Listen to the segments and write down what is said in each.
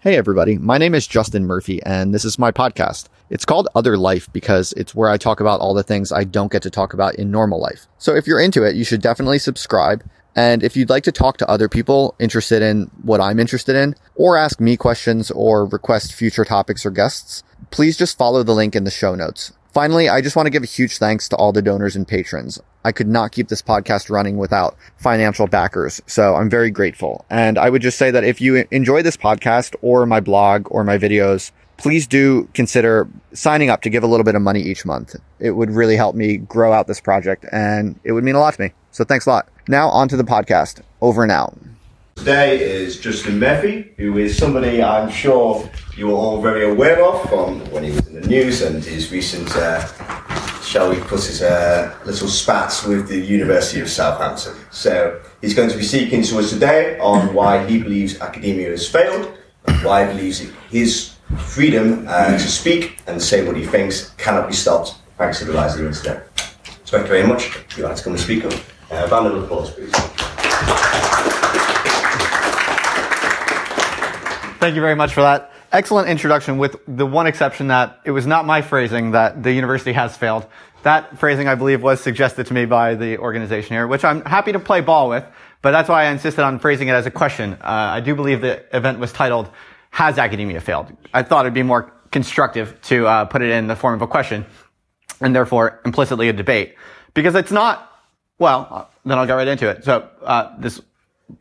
Hey everybody, my name is Justin Murphy and this is my podcast. It's called Other Life because it's where I talk about all the things I don't get to talk about in normal life. So if you're into it, you should definitely subscribe. And if you'd like to talk to other people interested in what I'm interested in, or ask me questions or request future topics or guests, please just follow the link in the show notes. Finally, I just want to give a huge thanks to all the donors and patrons. I could not keep this podcast running without financial backers, so I'm very grateful. And I would just say that if you enjoy this podcast or my blog or my videos, please do consider signing up to give a little bit of money each month. It would really help me grow out this project, and it would mean a lot to me. So thanks a lot. Now on to the podcast. Over and out. Today is Justin Murphy, who is somebody I'm sure you are all very aware of from when he was in the news and his recent, shall we put it, little spats with the University of Southampton. So he's going to be speaking to us today on why he believes academia has failed, and why he believes his freedom to speak and say what he thinks cannot be stopped thanks to the lies of the internet. So thank you very much. If you'd like to come and speak up, a round of applause, please. Thank you very much for that. Excellent introduction, with the one exception that it was not my phrasing that the university has failed. That phrasing, I believe, was suggested to me by the organization here, which I'm happy to play ball with, but that's why I insisted on phrasing it as a question. I do believe the event was titled, Has Academia Failed? I thought it'd be more constructive to put it in the form of a question, and therefore implicitly a debate. Because it's not, well, then I'll get right into it. So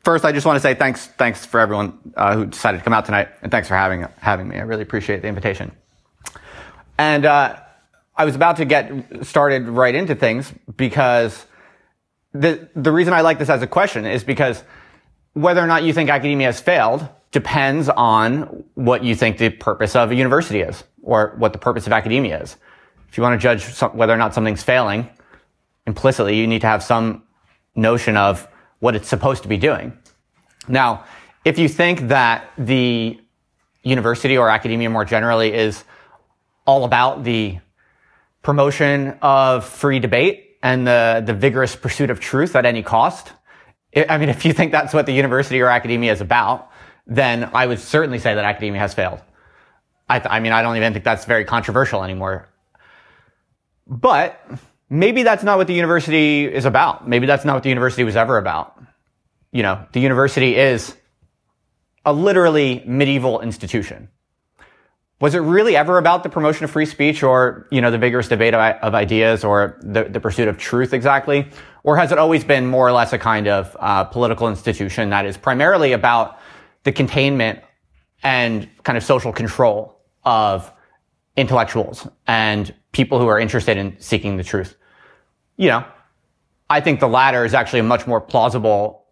First, I just want to say thanks for everyone who decided to come out tonight, and thanks for having me. I really appreciate the invitation. And I was about to get started right into things, because the reason I like this as a question is because whether or not you think academia has failed depends on what you think the purpose of a university is, or what the purpose of academia is. If you want to judge whether or not something's failing, implicitly you need to have some notion of what it's supposed to be doing. Now, if you think that the university or academia more generally is all about the promotion of free debate and the vigorous pursuit of truth at any cost, if you think that's what the university or academia is about, then I would certainly say that academia has failed. I don't even think that's very controversial anymore. But maybe that's not what the university is about. Maybe that's not what the university was ever about. You know, the university is a literally medieval institution. Was it really ever about the promotion of free speech or, you know, the vigorous debate of ideas or the pursuit of truth exactly? Or has it always been more or less a kind of political institution that is primarily about the containment and kind of social control of intellectuals and people who are interested in seeking the truth? You know, I think the latter is actually a much more plausible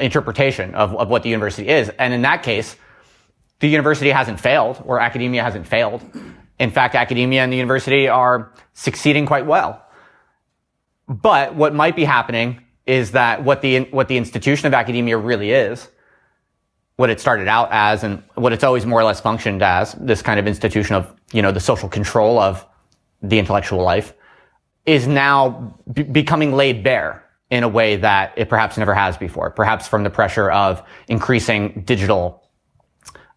interpretation of what the university is. And in that case, the university hasn't failed, or academia hasn't failed. In fact, academia and the university are succeeding quite well. But what might be happening is that what the institution of academia really is, what it started out as and what it's always more or less functioned as, this kind of institution of, you know, the social control of the intellectual life, is now becoming laid bare in a way that it perhaps never has before, perhaps from the pressure of increasing digital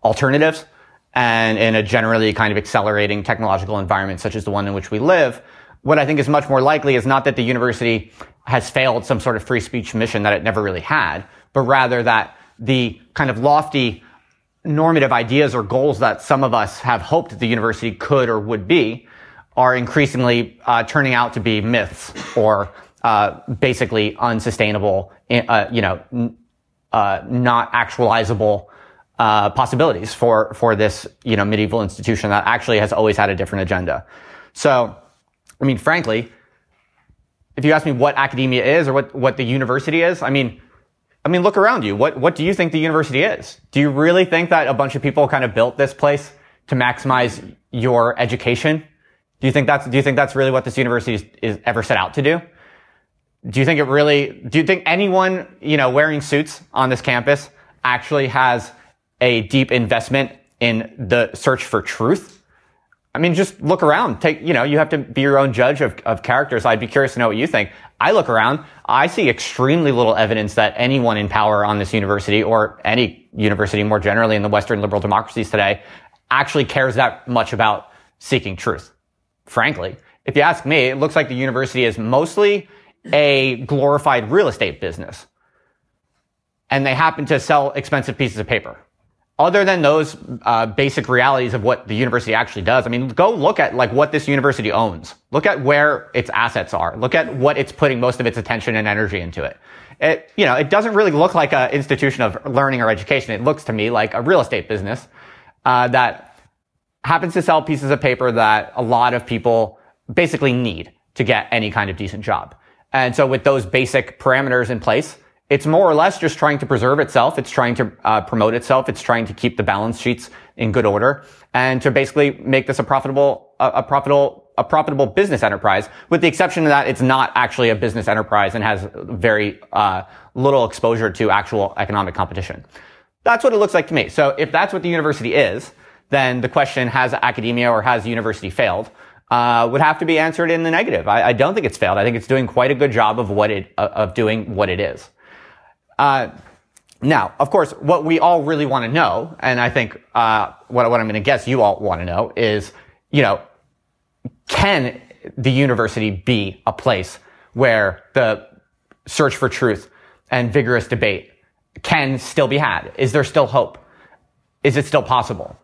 alternatives and in a generally kind of accelerating technological environment such as the one in which we live. What I think is much more likely is not that the university has failed some sort of free speech mission that it never really had, but rather that the kind of lofty normative ideas or goals that some of us have hoped that the university could or would be are increasingly turning out to be myths or basically unsustainable, not actualizable possibilities for this, you know, medieval institution that actually has always had a different agenda. So, I mean, frankly, if you ask me what academia is or what the university is, I mean, look around you. What do you think the university is? Do you really think that a bunch of people kind of built this place to maximize your education? Do you think that's really what this university is ever set out to do? Do you think anyone, you know, wearing suits on this campus actually has a deep investment in the search for truth? I mean, just look around. You have to be your own judge of characters. I'd be curious to know what you think. I look around. I see extremely little evidence that anyone in power on this university, or any university more generally in the Western liberal democracies today, actually cares that much about seeking truth. Frankly, if you ask me, it looks like the university is mostly a glorified real estate business. And they happen to sell expensive pieces of paper. Other than those basic realities of what the university actually does, I mean, go look at what this university owns. Look at where its assets are. Look at what it's putting most of its attention and energy into. It doesn't really look like an institution of learning or education. It looks to me like a real estate business that happens to sell pieces of paper that a lot of people basically need to get any kind of decent job. And so with those basic parameters in place, it's more or less just trying to preserve itself. It's trying to promote itself. It's trying to keep the balance sheets in good order and to basically make this a profitable business enterprise. With the exception that it's not actually a business enterprise and has very little exposure to actual economic competition. That's what it looks like to me. So if that's what the university is, then the question, has academia or has the university failed, would have to be answered in the negative. I don't think it's failed. I think it's doing quite a good job of doing what it is. Now, of course, what we all really want to know, and I think what I'm going to guess you all want to know is, can the university be a place where the search for truth and vigorous debate can still be had? Is there still hope? Is it still possible?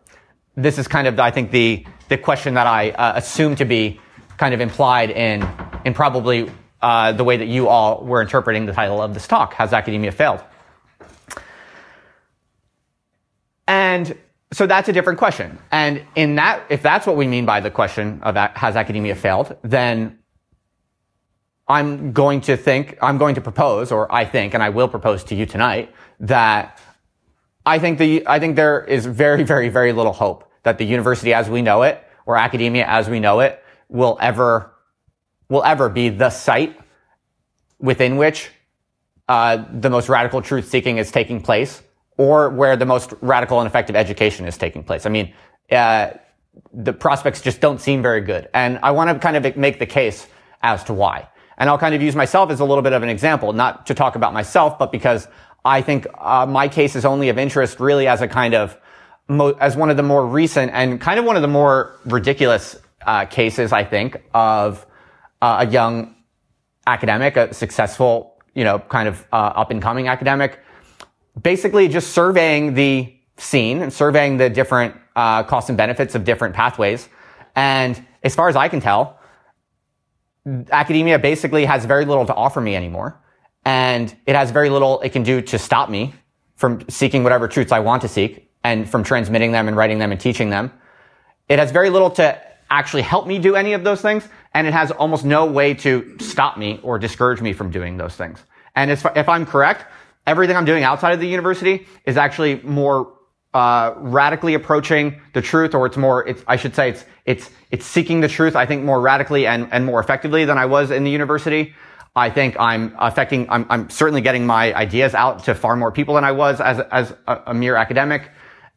This is kind of, I think, the question that I assume to be kind of implied in probably the way that you all were interpreting the title of this talk, Has Academia Failed? And so that's a different question. And in that, if that's what we mean by the question of Has Academia Failed, then I will propose to you tonight that I think there is very, very, very little hope that the university as we know it, or academia as we know it, will ever be the site within which the most radical truth-seeking is taking place, or where the most radical and effective education is taking place. I mean, the prospects just don't seem very good. And I want to kind of make the case as to why. And I'll kind of use myself as a little bit of an example, not to talk about myself, but because I think my case is only of interest really as a kind of, as one of the more recent and kind of one of the more ridiculous cases, I think, of a young academic, a successful, kind of up-and-coming academic, basically just surveying the scene and surveying the different costs and benefits of different pathways. And as far as I can tell, academia basically has very little to offer me anymore. And it has very little it can do to stop me from seeking whatever truths I want to seek and from transmitting them and writing them and teaching them. It has very little to actually help me do any of those things, and it has almost no way to stop me or discourage me from doing those things. And if I'm correct, everything I'm doing outside of the university is actually more radically approaching the truth, or it's seeking the truth, I think, more radically and more effectively than I was in the university. I think I'm certainly getting my ideas out to far more people than I was as a mere academic.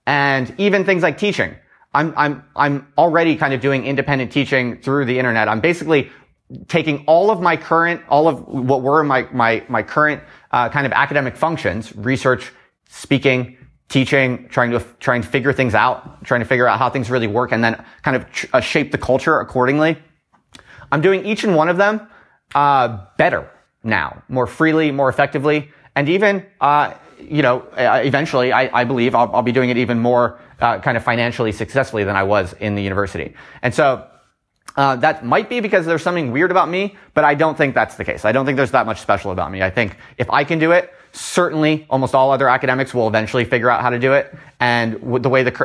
And even things like teaching. I'm already kind of doing independent teaching through the internet. I'm basically taking my current, kind of academic functions, research, speaking, teaching, trying to figure things out, trying to figure out how things really work, and then kind of shape the culture accordingly. I'm doing each and one of them, better now, more freely, more effectively, and even, eventually, I believe I'll be doing it even more kind of financially successfully than I was in the university. And so that might be because there's something weird about me, but I don't think that's the case. I don't think there's that much special about me. I think if I can do it, certainly almost all other academics will eventually figure out how to do it. And the way that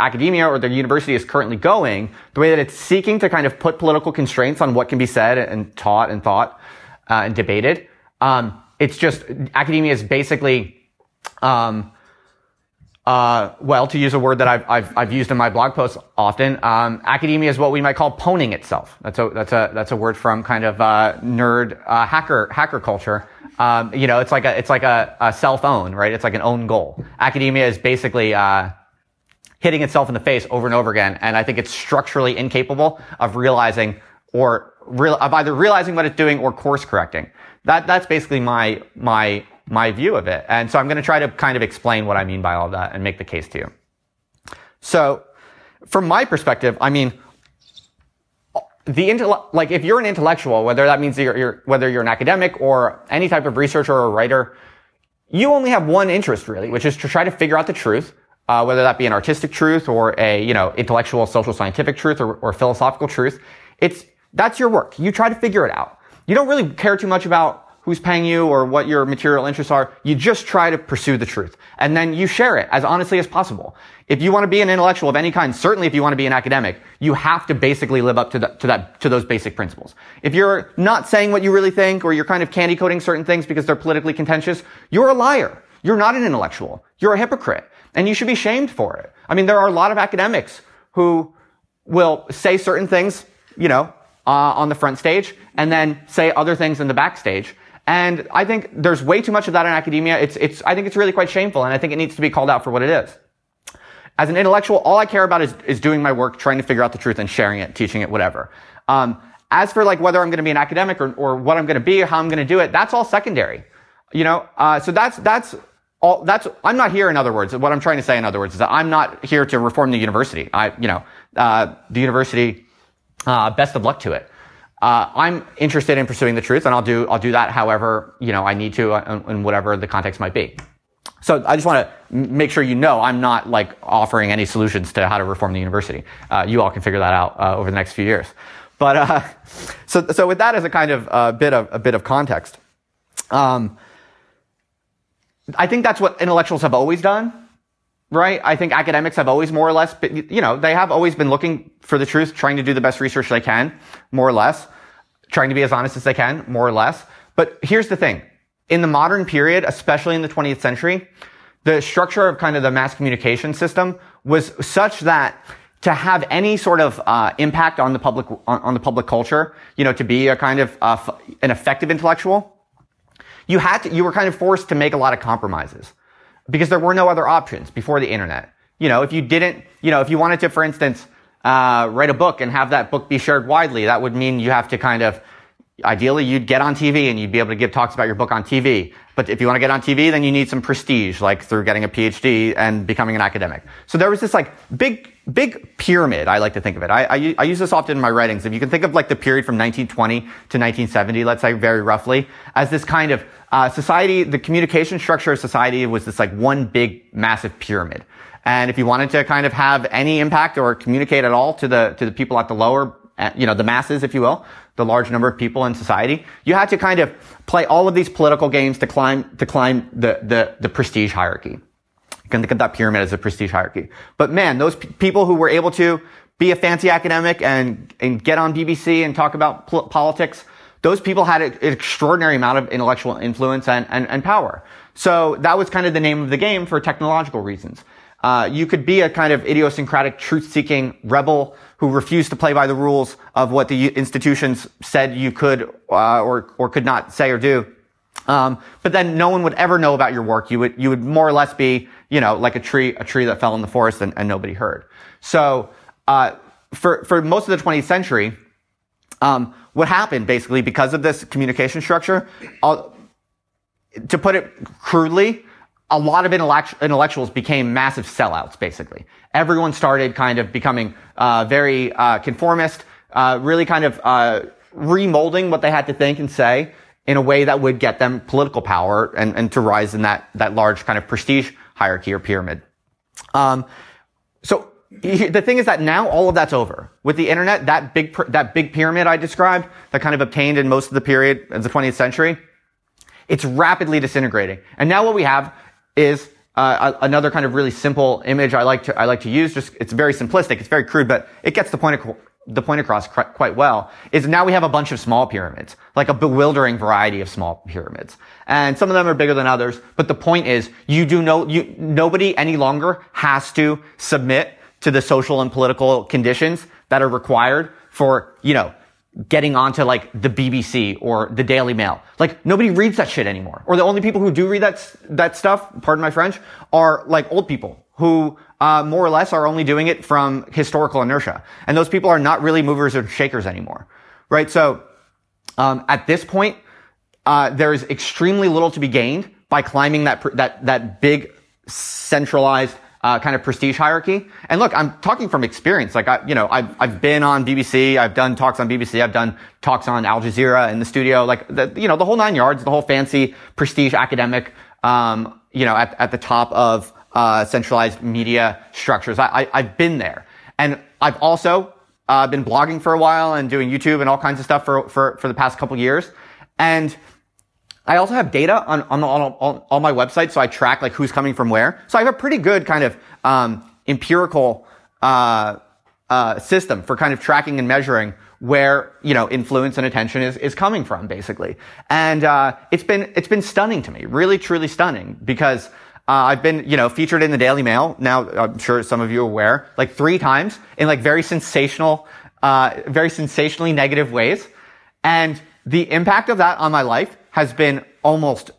academia or the university is currently going, the way that it's seeking to kind of put political constraints on what can be said and taught and thought and debated, it's just academia is basically, to use a word that I've used in my blog posts often, academia is what we might call poning itself. That's a word from kind of nerd hacker culture. It's like a self own, right? It's like an own goal. Academia is basically hitting itself in the face over and over again. And I think it's structurally incapable of realizing of either realizing what it's doing or course correcting. That's basically my view of it. And so I'm going to try to kind of explain what I mean by all that and make the case to you. So from my perspective, I mean, if you're an intellectual, whether that means whether you're an academic or any type of researcher or writer, you only have one interest really, which is to try to figure out the truth, whether that be an artistic truth or a, intellectual, social, scientific truth or philosophical truth. That's your work. You try to figure it out. You don't really care too much about who's paying you or what your material interests are. You just try to pursue the truth. And then you share it as honestly as possible. If you want to be an intellectual of any kind, certainly if you want to be an academic, you have to basically live up to those basic principles. If you're not saying what you really think or you're kind of candy coating certain things because they're politically contentious, you're a liar. You're not an intellectual. You're a hypocrite. And you should be shamed for it. I mean, there are a lot of academics who will say certain things, on the front stage and then say other things in the backstage. And I think there's way too much of that in academia. I think it's really quite shameful, and I think it needs to be called out for what it is. As an intellectual, all I care about is doing my work, trying to figure out the truth and sharing it, teaching it, whatever. As for whether I'm going to be an academic or what I'm going to be, or how I'm going to do it, that's all secondary. So that's all. I'm not here. In other words, what I'm trying to say, in other words, is that I'm not here to reform the university. The university, best of luck to it. I'm interested in pursuing the truth, and I'll do that however, I need to, in whatever the context might be. So I just want to make sure I'm not offering any solutions to how to reform the university. You all can figure that out over the next few years. But so with that as a kind of a bit of context, I think that's what intellectuals have always done, right? I think academics have always more or less, they have always been looking for the truth, trying to do the best research they can, more or less, trying to be as honest as they can, more or less. But here's the thing. In the modern period, especially in the 20th century, the structure of kind of the mass communication system was such that to have any sort of impact on the public culture, to be a kind of an effective intellectual, you were kind of forced to make a lot of compromises because there were no other options before the internet. If you wanted to, for instance, write a book and have that book be shared widely, that would mean you have to kind of, ideally, you'd get on TV and you'd be able to give talks about your book on TV. But if you want to get on TV, then you need some prestige, like through getting a PhD and becoming an academic. So there was this big pyramid, I like to think of it. I use this often in my writings. If you can think of the period from 1920 to 1970, let's say very roughly, as this kind of society, the communication structure of society was this one big massive pyramid. And if you wanted to kind of have any impact or communicate at all to the people at the lower, the masses, if you will, the large number of people in society, you had to kind of play all of these political games to climb the prestige hierarchy. You can think of that pyramid as a prestige hierarchy. But man, those people who were able to be a fancy academic and get on BBC and talk about politics, those people had an extraordinary amount of intellectual influence and power. So that was kind of the name of the game for technological reasons. You could be a kind of idiosyncratic, truth-seeking rebel who refused to play by the rules of what the institutions said you could or could not say or do. But then no one would ever know about your work. You would more or less be, like a tree that fell in the forest and nobody heard. So for most of the 20th century, what happened basically because of this communication structure, to put it crudely, a lot of intellectuals became massive sellouts, basically. Everyone started kind of becoming very conformist, really kind of remolding what they had to think and say in a way that would get them political power and to rise in that large kind of prestige hierarchy or pyramid. So the thing is that now all of that's over. With the internet, that big pyramid I described, that kind of obtained in most of the period of the 20th century, it's rapidly disintegrating. And now what we have is another kind of really simple image I like to use. Just it's very simplistic, it's very crude, but it gets the point across quite well. Is now we have a bunch of small pyramids, like a bewildering variety of small pyramids, and some of them are bigger than others. But the point is, nobody any longer has to submit to the social and political conditions that are required for getting onto the BBC or the Daily Mail. Nobody reads that shit anymore. Or the only people who do read that stuff, pardon my French, are old people who more or less are only doing it from historical inertia. And those people are not really movers or shakers anymore, right? So at this point, there is extremely little to be gained by climbing that big centralized kind of prestige hierarchy. And look, I'm talking from experience. Like, I've been on BBC. I've done talks on BBC. I've done talks on Al Jazeera in the studio. Like, the whole nine yards, the whole fancy prestige academic, at the top of centralized media structures. I've been there. And I've also been blogging for a while and doing YouTube and all kinds of stuff for the past couple years. And I also have data on my website, so I track like who's coming from where. So I have a pretty good kind of empirical system for kind of tracking and measuring where influence and attention is coming from, basically. And it's been stunning to me, really truly stunning, because I've been featured in the Daily Mail now. I'm sure some of you are aware, like 3 times in like very sensationally negative ways, and the impact of that on my life has been almost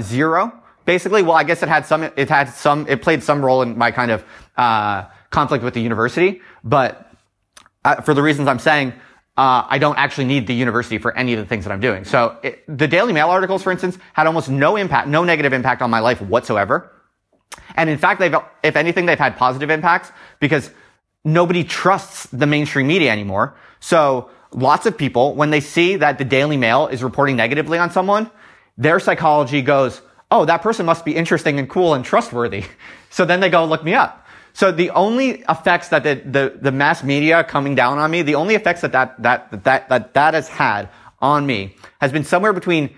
zero, basically. Well, I guess it played some role in my kind of conflict with the university, but for the reasons I'm saying, I don't actually need the university for any of the things that I'm doing. So the Daily Mail articles, for instance, had almost no impact, no negative impact on my life whatsoever. And in fact, if anything, they've had positive impacts, because nobody trusts the mainstream media anymore. So lots of people, when they see that the Daily Mail is reporting negatively on someone, their psychology goes, oh, that person must be interesting and cool and trustworthy. So then they go look me up. So the only effects that the mass media coming down on me, the only effects that has had on me has been somewhere between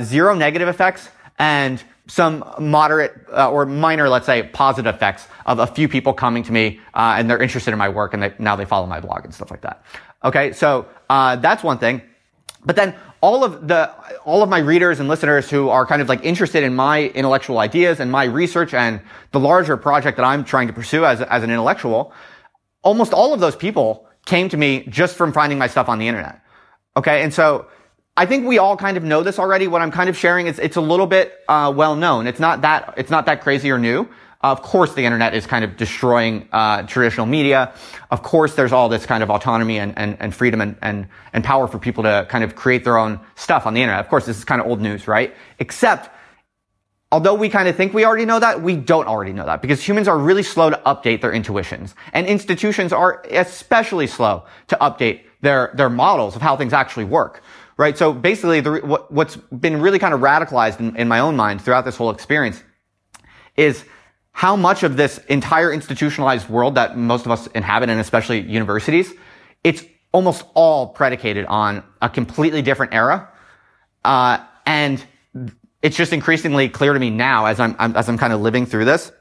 zero negative effects and some moderate or minor, let's say, positive effects of a few people coming to me and they're interested in my work, and now they follow my blog and stuff like that. Okay, so that's one thing. But then all of my readers and listeners who are kind of like interested in my intellectual ideas and my research and the larger project that I'm trying to pursue as an intellectual, almost all of those people came to me just from finding my stuff on the internet. Okay, and so I think we all kind of know this already. What I'm kind of sharing is it's a little bit well known. It's not that crazy or new. Of course, the internet is kind of destroying traditional media. Of course, there's all this kind of autonomy and freedom and power for people to kind of create their own stuff on the internet. Of course, this is kind of old news, right? Except, although we kind of think we already know that, we don't already know that, because humans are really slow to update their intuitions. And institutions are especially slow to update their models of how things actually work, right? So basically, what's been really kind of radicalized in my own mind throughout this whole experience is how much of this entire institutionalized world that most of us inhabit, and especially universities, it's almost all predicated on a completely different era. And it's just increasingly clear to me now as I'm kind of living through this,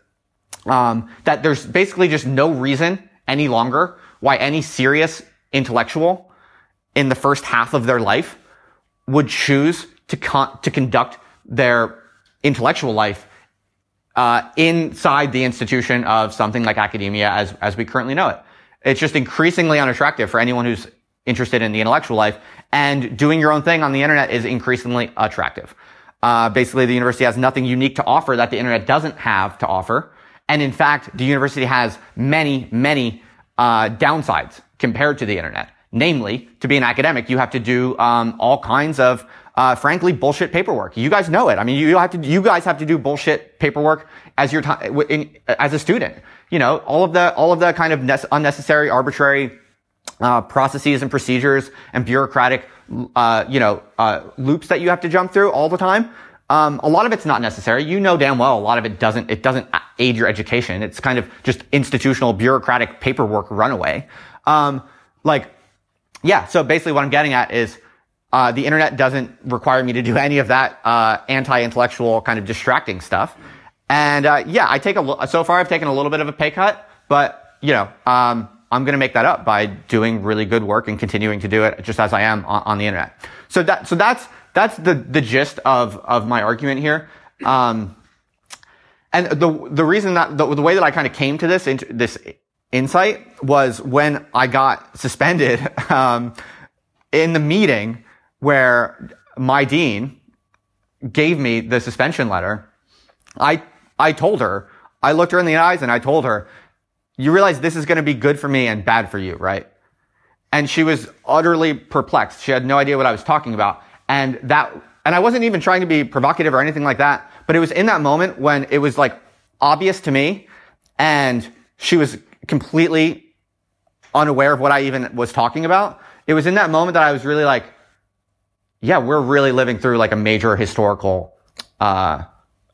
that there's basically just no reason any longer why any serious intellectual in the first half of their life would choose to conduct their intellectual life inside the institution of something like academia as we currently know it. It's just increasingly unattractive for anyone who's interested in the intellectual life, and doing your own thing on the internet is increasingly attractive. Basically, the university has nothing unique to offer that the internet doesn't have to offer. And in fact, the university has many, many downsides compared to the internet. Namely, to be an academic, you have to do all kinds of frankly bullshit paperwork. You guys know it. I mean, you guys have to do bullshit paperwork as your time as a student. You know, all of the kind of unnecessary, arbitrary processes and procedures and bureaucratic loops that you have to jump through all the time. A lot of it's not necessary. You know damn well a lot of it doesn't. It doesn't aid your education. It's kind of just institutional bureaucratic paperwork runaway. Yeah, so basically what I'm getting at is the internet doesn't require me to do any of that anti-intellectual kind of distracting stuff. And so far I've taken a little bit of a pay cut, but I'm going to make that up by doing really good work and continuing to do it just as I am on the internet. So that's the gist of my argument here. And the reason that the way that I kind of came to this insight was when I got suspended in the meeting where my dean gave me the suspension letter. I told her I looked her in the eyes and I told her, you realize this is going to be good for me and bad for you, right? And she was utterly perplexed. She had no idea what I was talking about. And I wasn't even trying to be provocative or anything like that, but it was in that moment when it was like obvious to me and she was completely unaware of what I even was talking about. It was in that moment that I was really like, yeah, we're really living through like a major historical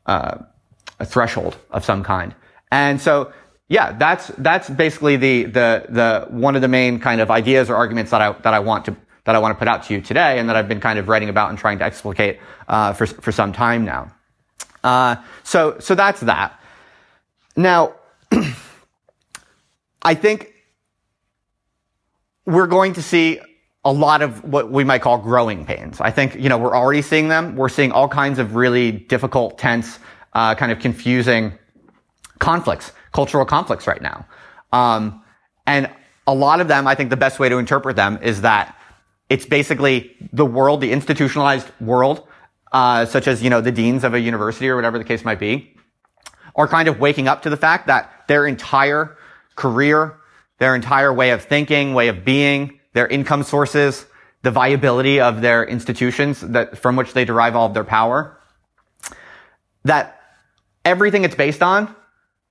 a threshold of some kind. And so, yeah, that's basically the one of the main kind of ideas or arguments that I want to put out to you today, and that I've been kind of writing about and trying to explicate for some time now. So that's that. Now, I think we're going to see a lot of what we might call growing pains. I think, we're already seeing them. We're seeing all kinds of really difficult, tense, kind of confusing conflicts, cultural conflicts right now. And a lot of them, I think the best way to interpret them is that it's basically the world, the institutionalized world, such as, the deans of a university or whatever the case might be, are kind of waking up to the fact that their entire career, their entire way of thinking, way of being, their income sources, the viability of their institutions from which they derive all of their power, that everything it's based on,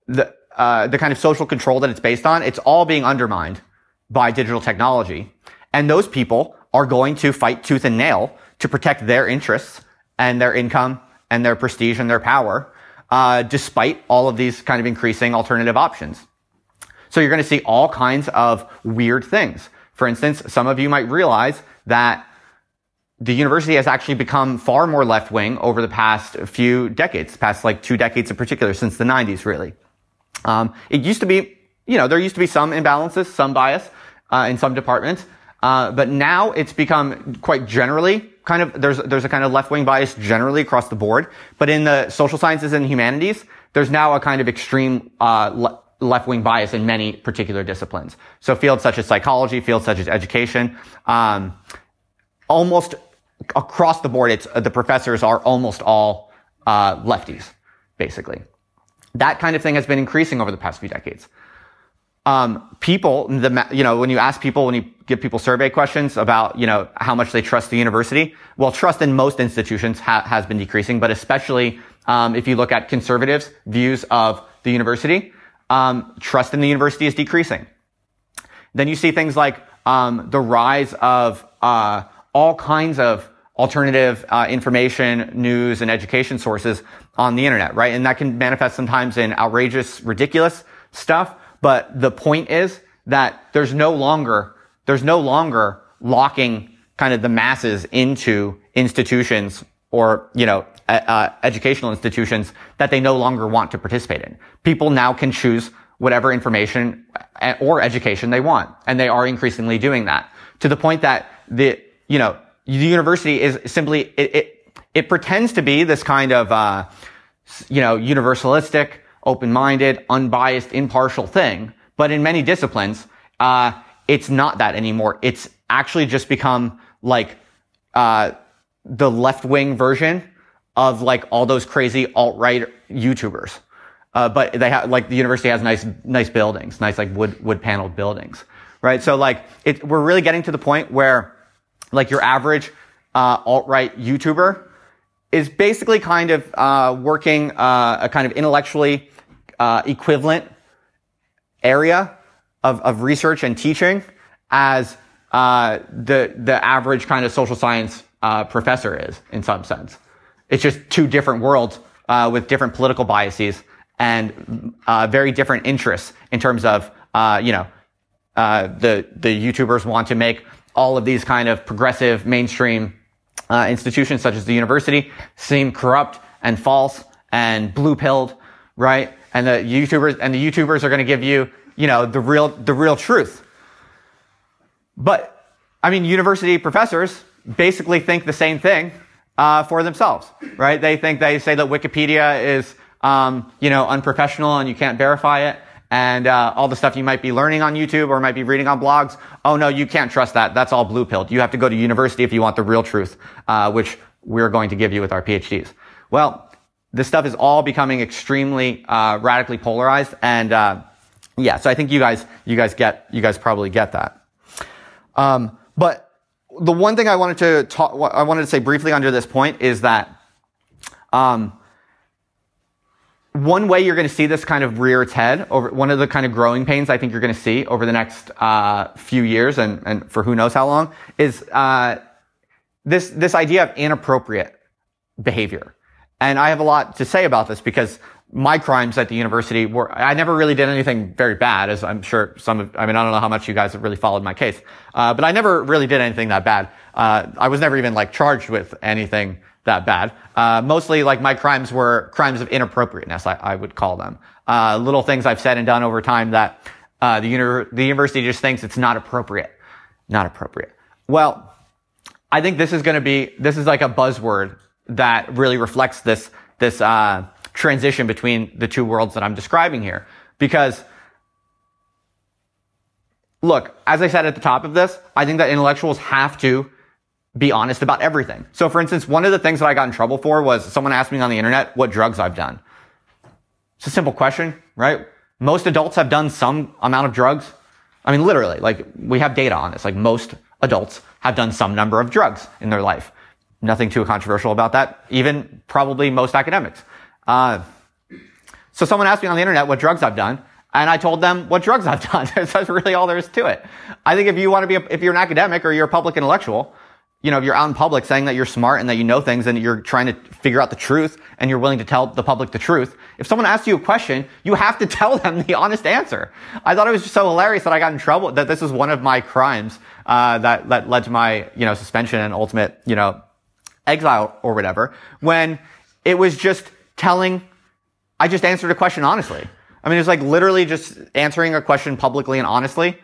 the kind of social control that it's based on, it's all being undermined by digital technology. And those people are going to fight tooth and nail to protect their interests and their income and their prestige and their power, despite all of these kind of increasing alternative options. So you're going to see all kinds of weird things. For instance, some of you might realize that the university has actually become far more left-wing over the past few decades, past like 2 decades in particular, since the 90s, really. It used to be, there used to be some imbalances, some bias in some departments, but now it's become quite generally kind of, there's a kind of left-wing bias generally across the board, but in the social sciences and humanities, there's now a kind of extreme left-wing bias in many particular disciplines. So fields such as psychology, fields such as education, almost across the board, the professors are almost all lefties, basically. That kind of thing has been increasing over the past few decades. People, when you ask people, when you give people survey questions about, how much they trust the university, well, trust in most institutions has been decreasing, but especially if you look at conservatives' views of the university, trust in the university is decreasing. Then you see things like the rise of all kinds of alternative information, news, and education sources on the internet, right? And that can manifest sometimes in outrageous, ridiculous stuff. But the point is that there's no longer locking kind of the masses into institutions or, educational institutions that they no longer want to participate in. People now can choose whatever information or education they want, and they are increasingly doing that to the point that the university is simply it pretends to be this kind of universalistic, open-minded, unbiased, impartial thing, but in many disciplines it's not that anymore. It's actually just become like the left-wing version of like all those crazy alt-right YouTubers. But they have, like, the university has nice buildings, nice like wood paneled buildings, right? So like we're really getting to the point where like your average, alt-right YouTuber is basically kind of, working, a kind of intellectually, equivalent area of research and teaching as, the average kind of social science, professor is in some sense. It's just two different worlds with different political biases and very different interests in terms of the YouTubers want to make all of these kind of progressive mainstream institutions such as the university seem corrupt and false and blue-pilled, right? And the YouTubers are going to give you the real truth. But I mean, university professors basically think the same thing for themselves, right? They say that Wikipedia is, unprofessional and you can't verify it. And, all the stuff you might be learning on YouTube or might be reading on blogs. Oh no, you can't trust that. That's all blue-pilled. You have to go to university if you want the real truth, which we're going to give you with our PhDs. Well, this stuff is all becoming extremely radically polarized, and yeah, so I think you guys probably get that. But the one thing I wanted to say briefly under this point is that one way you're going to see this kind of rear its head, over one of the kind of growing pains I think you're going to see over the next few years and for who knows how long, is this idea of inappropriate behavior. And I have a lot to say about this because my crimes at the university were, I never really did anything very bad, as I'm sure I don't know how much you guys have really followed my case. But I never really did anything that bad. I was never even like charged with anything that bad. Mostly like my crimes were crimes of inappropriateness, I would call them. Little things I've said and done over time that, the university just thinks it's not appropriate. Not appropriate. Well, I think this is like a buzzword that really reflects this transition between the two worlds that I'm describing here. Because, look, as I said at the top of this, I think that intellectuals have to be honest about everything. So, for instance, one of the things that I got in trouble for was someone asked me on the internet what drugs I've done. It's a simple question, right? Most adults have done some amount of drugs. I mean, literally, like, we have data on this. Like, most adults have done some number of drugs in their life. Nothing too controversial about that. Even probably most academics. So someone asked me on the internet what drugs I've done, and I told them what drugs I've done. That's really all there is to it. I think if you're an academic or you're a public intellectual, you know, if you're out in public saying that you're smart and that you know things and you're trying to figure out the truth and you're willing to tell the public the truth, if someone asks you a question, you have to tell them the honest answer. I thought it was just so hilarious that I got in trouble, that this is one of my crimes, that led to my, you know, suspension and ultimate, you know, exile or whatever, when it was just I just answered a question honestly. I mean, it was like literally just answering a question publicly and honestly.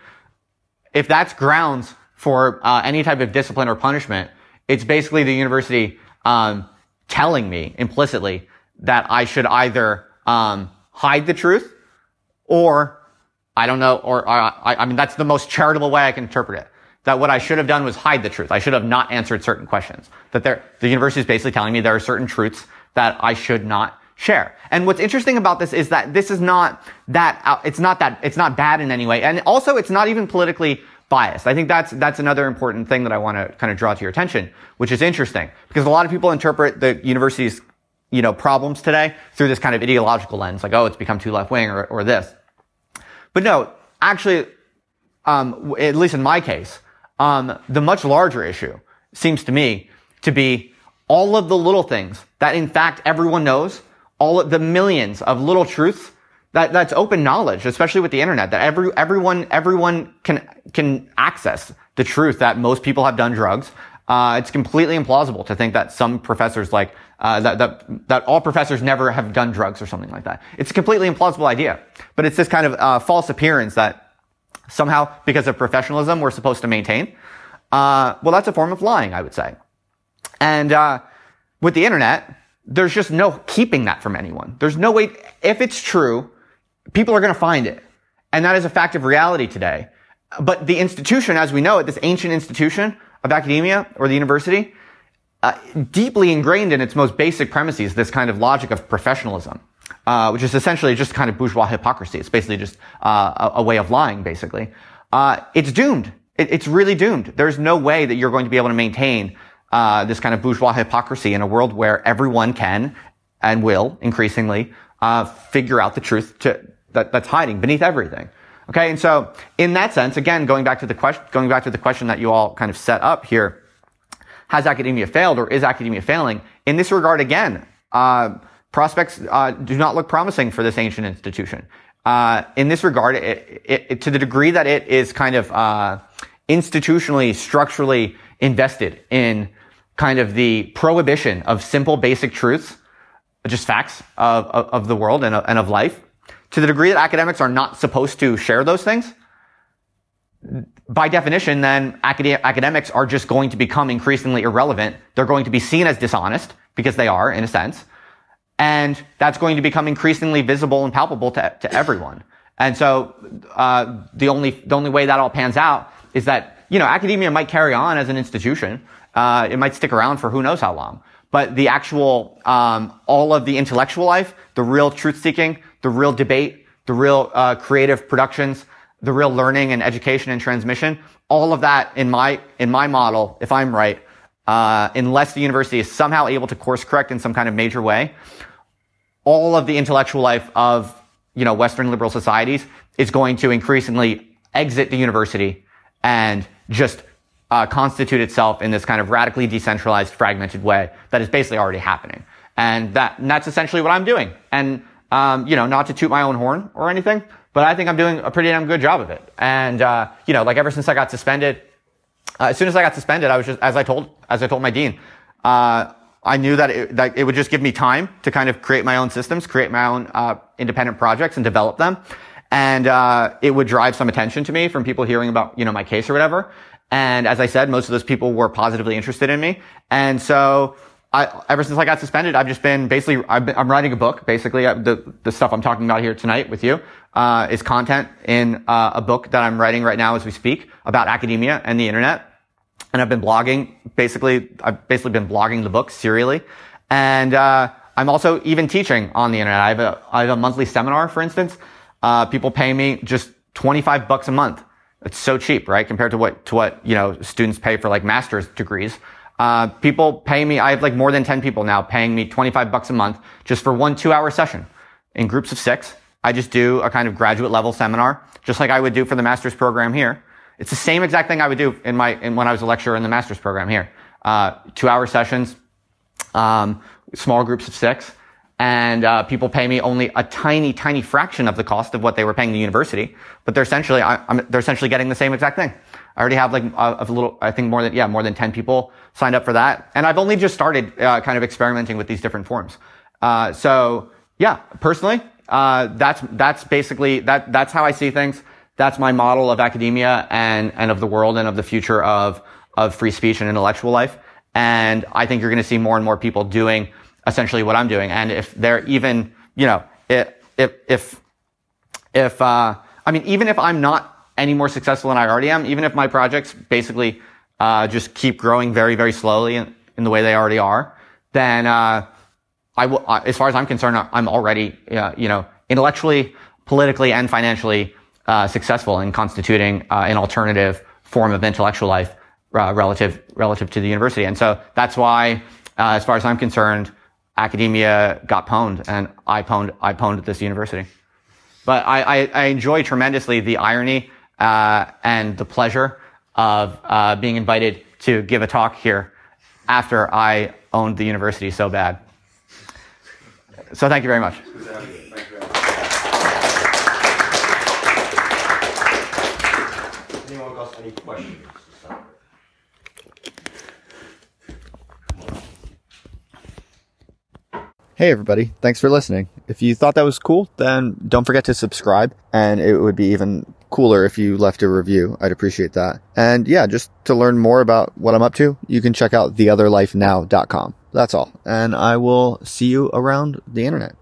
If that's grounds for any type of discipline or punishment, it's basically the university telling me implicitly that I should either hide the truth or I don't know, or I mean, that's the most charitable way I can interpret it. That what I should have done was hide the truth. I should have not answered certain questions. That the university is basically telling me there are certain truths that I should not share. And what's interesting about this is that this is not that, it's not bad in any way. And also it's not even politically biased. I think that's another important thing that I want to kind of draw to your attention, which is interesting because a lot of people interpret the university's, you know, problems today through this kind of ideological lens, like, oh, it's become too left-wing or this. But no, actually, at least in my case, the much larger issue seems to me to be all of the little things that in fact everyone knows, all of the millions of little truths that's open knowledge, especially with the internet, that everyone can access the truth that most people have done drugs. It's completely implausible to think that some professors all professors never have done drugs or something like that. It's a completely implausible idea, but it's this kind of false appearance that somehow, because of professionalism, we're supposed to maintain. Well, that's a form of lying, I would say. And with the internet, there's just no keeping that from anyone. There's no way. If it's true, people are going to find it. And that is a fact of reality today. But the institution, as we know it, this ancient institution of academia or the university, deeply ingrained in its most basic premises, this kind of logic of professionalism. Which is essentially just kind of bourgeois hypocrisy. It's basically just a way of lying, basically. It's doomed. It's really doomed. There's no way that you're going to be able to maintain this kind of bourgeois hypocrisy in a world where everyone can and will increasingly figure out the truth that's hiding beneath everything. Okay, and so in that sense, again, going back to the question that you all kind of set up here, has academia failed or is academia failing? In this regard, again, prospects do not look promising for this ancient institution. In this regard, it to the degree that it is kind of institutionally, structurally invested in kind of the prohibition of simple, basic truths, just facts of the world and of life, to the degree that academics are not supposed to share those things, by definition, then academics are just going to become increasingly irrelevant. They're going to be seen as dishonest, because they are, in a sense. And that's going to become increasingly visible and palpable to everyone. And so, the only way that all pans out is that, you know, academia might carry on as an institution. It might stick around for who knows how long. But the actual, all of the intellectual life, the real truth-seeking, the real debate, the real creative productions, the real learning and education and transmission, all of that in my model, if I'm right, unless the university is somehow able to course correct in some kind of major way, all of the intellectual life of, Western liberal societies is going to increasingly exit the university and just constitute itself in this kind of radically decentralized, fragmented way that is basically already happening. And that's essentially what I'm doing. And, not to toot my own horn or anything, but I think I'm doing a pretty damn good job of it. And, ever since I got suspended, as soon as I got suspended, I was just, as I told my dean, I knew that it would just give me time to kind of create my own systems, create my own independent projects and develop them. And it would drive some attention to me from people hearing about, my case or whatever. And as I said, most of those people were positively interested in me. And so ever since I got suspended, I've just been I'm writing a book. Basically, the stuff I'm talking about here tonight with you is content in a book that I'm writing right now as we speak about academia and the internet. And I've been blogging, I've been blogging the book serially. And I'm also even teaching on the internet. I have a monthly seminar, for instance. People pay me just $25 a month. It's so cheap, right? Compared to what students pay for like master's degrees. People pay me, I have like more than 10 people now paying me $25 a month just for 1 2-hour session in groups of 6. I just do a kind of graduate level seminar, just like I would do for the master's program here. It's the same exact thing I would do when I was a lecturer in the master's program here. 2-hour sessions, small groups of 6. And people pay me only a tiny, tiny fraction of the cost of what they were paying the university, but they're essentially getting the same exact thing. I already have like more than 10 people signed up for that, and I've only just started kind of experimenting with these different forms. So yeah, personally, that's basically that's how I see things. That's my model of academia and of the world and of the future of free speech and intellectual life. And I think you're going to see more and more people doing essentially what I'm doing. And if they're even, even if I'm not any more successful than I already am, even if my projects basically, just keep growing very, very slowly in the way they already are, then, as far as I'm concerned, I'm already, intellectually, politically, and financially, successful in constituting, an alternative form of intellectual life, relative to the university. And so that's why, as far as I'm concerned, academia got pwned, and I pwned at this university. But I enjoy tremendously the irony, and the pleasure of, being invited to give a talk here after I owned the university so bad. So thank you very much. Anyone got any questions? Hey everybody, thanks for listening. If you thought that was cool, then don't forget to subscribe, and it would be even cooler if you left a review. I'd appreciate that. And yeah, just to learn more about what I'm up to, you can check out theotherlifenow.com. That's all. And I will see you around the internet.